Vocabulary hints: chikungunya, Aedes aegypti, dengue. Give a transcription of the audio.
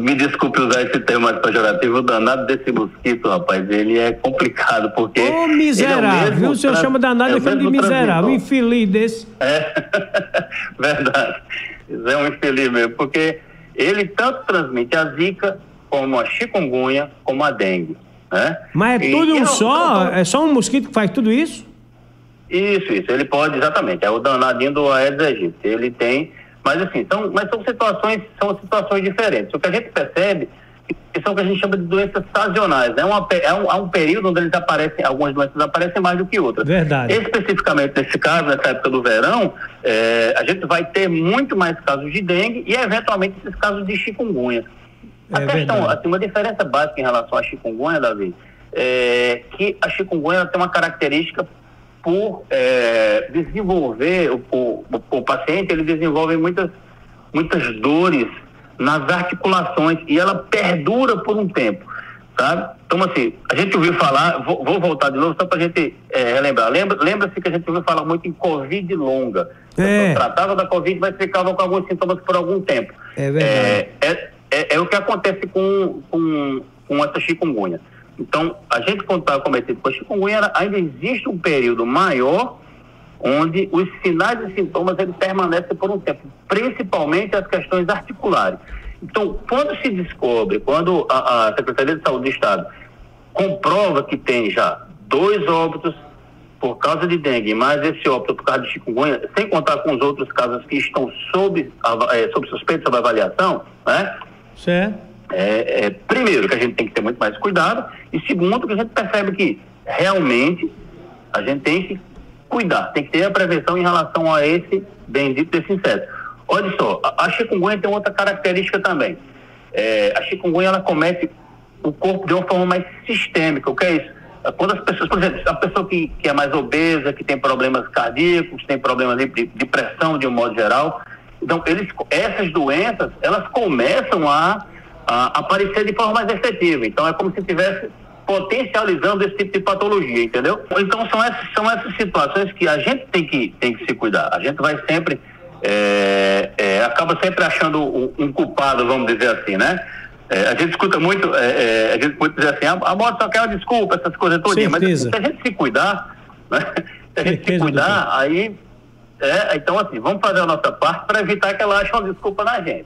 Me desculpe usar esse termo mais pejorativo, o danado desse mosquito, rapaz, ele é complicado, porque... Ô, miserável, viu? É o senhor chama danado e fala de miserável, infeliz desse. É, verdade. É um infeliz mesmo, porque ele tanto transmite a zika, como a chikungunya, como a dengue, né? Mas é tudo é só um mosquito que faz tudo isso? Isso, ele pode, exatamente, é o danadinho do Aedes aegypti, ele tem... Mas assim, são situações diferentes. O que a gente percebe são o que a gente chama de doenças sazonais, né? Há um período onde eles aparecem, algumas doenças aparecem mais do que outras. Verdade. Especificamente nesse caso, nessa época do verão, a gente vai ter muito mais casos de dengue e eventualmente esses casos de chikungunya. A questão, assim, uma diferença básica em relação à chikungunya, Davi, é que a chikungunya tem uma característica por desenvolver, o paciente, ele desenvolve muitas dores nas articulações e ela perdura por um tempo, sabe? Então, assim, a gente ouviu falar, vou voltar de novo só para a gente relembrar. Lembra-se que a gente ouviu falar muito em Covid longa. É. Tratava da Covid, mas ficava com alguns sintomas por algum tempo. É verdade. É o que acontece com essa chikungunya. Então, a gente, quando estava cometido com a chikungunya, ainda existe um período maior onde os sinais e sintomas eles permanecem por um tempo, principalmente as questões articulares. Então, quando se descobre, quando a Secretaria de Saúde do Estado comprova que tem já 2 óbitos por causa de dengue, mais esse óbito por causa de chikungunya, sem contar com os outros casos que estão sob suspeita, sob avaliação, né? Certo. Primeiro, que a gente tem que ter muito mais cuidado, e segundo, que a gente percebe que realmente a gente tem que cuidar, tem que ter a prevenção em relação a esse bendito desse inseto. Olha só, a chikungunya tem outra característica também. A chikungunya, ela comete o corpo de uma forma mais sistêmica. O que é isso? Quando as pessoas, por exemplo, a pessoa que é mais obesa, que tem problemas cardíacos, tem problemas de pressão de um modo geral, então essas doenças, elas começam a aparecer de forma mais efetiva. Então, é como se estivesse potencializando esse tipo de patologia, entendeu? Então, são essas situações que a gente tem que se cuidar. A gente vai sempre... acaba sempre achando um culpado, vamos dizer assim, né? A gente escuta muito... a gente muito dizer assim, a moto só quer uma desculpa, essas coisas todas. Mas se a gente se cuidar, né? Se a gente se cuidar, aí... Então, assim, vamos fazer a nossa parte para evitar que ela ache uma desculpa na gente.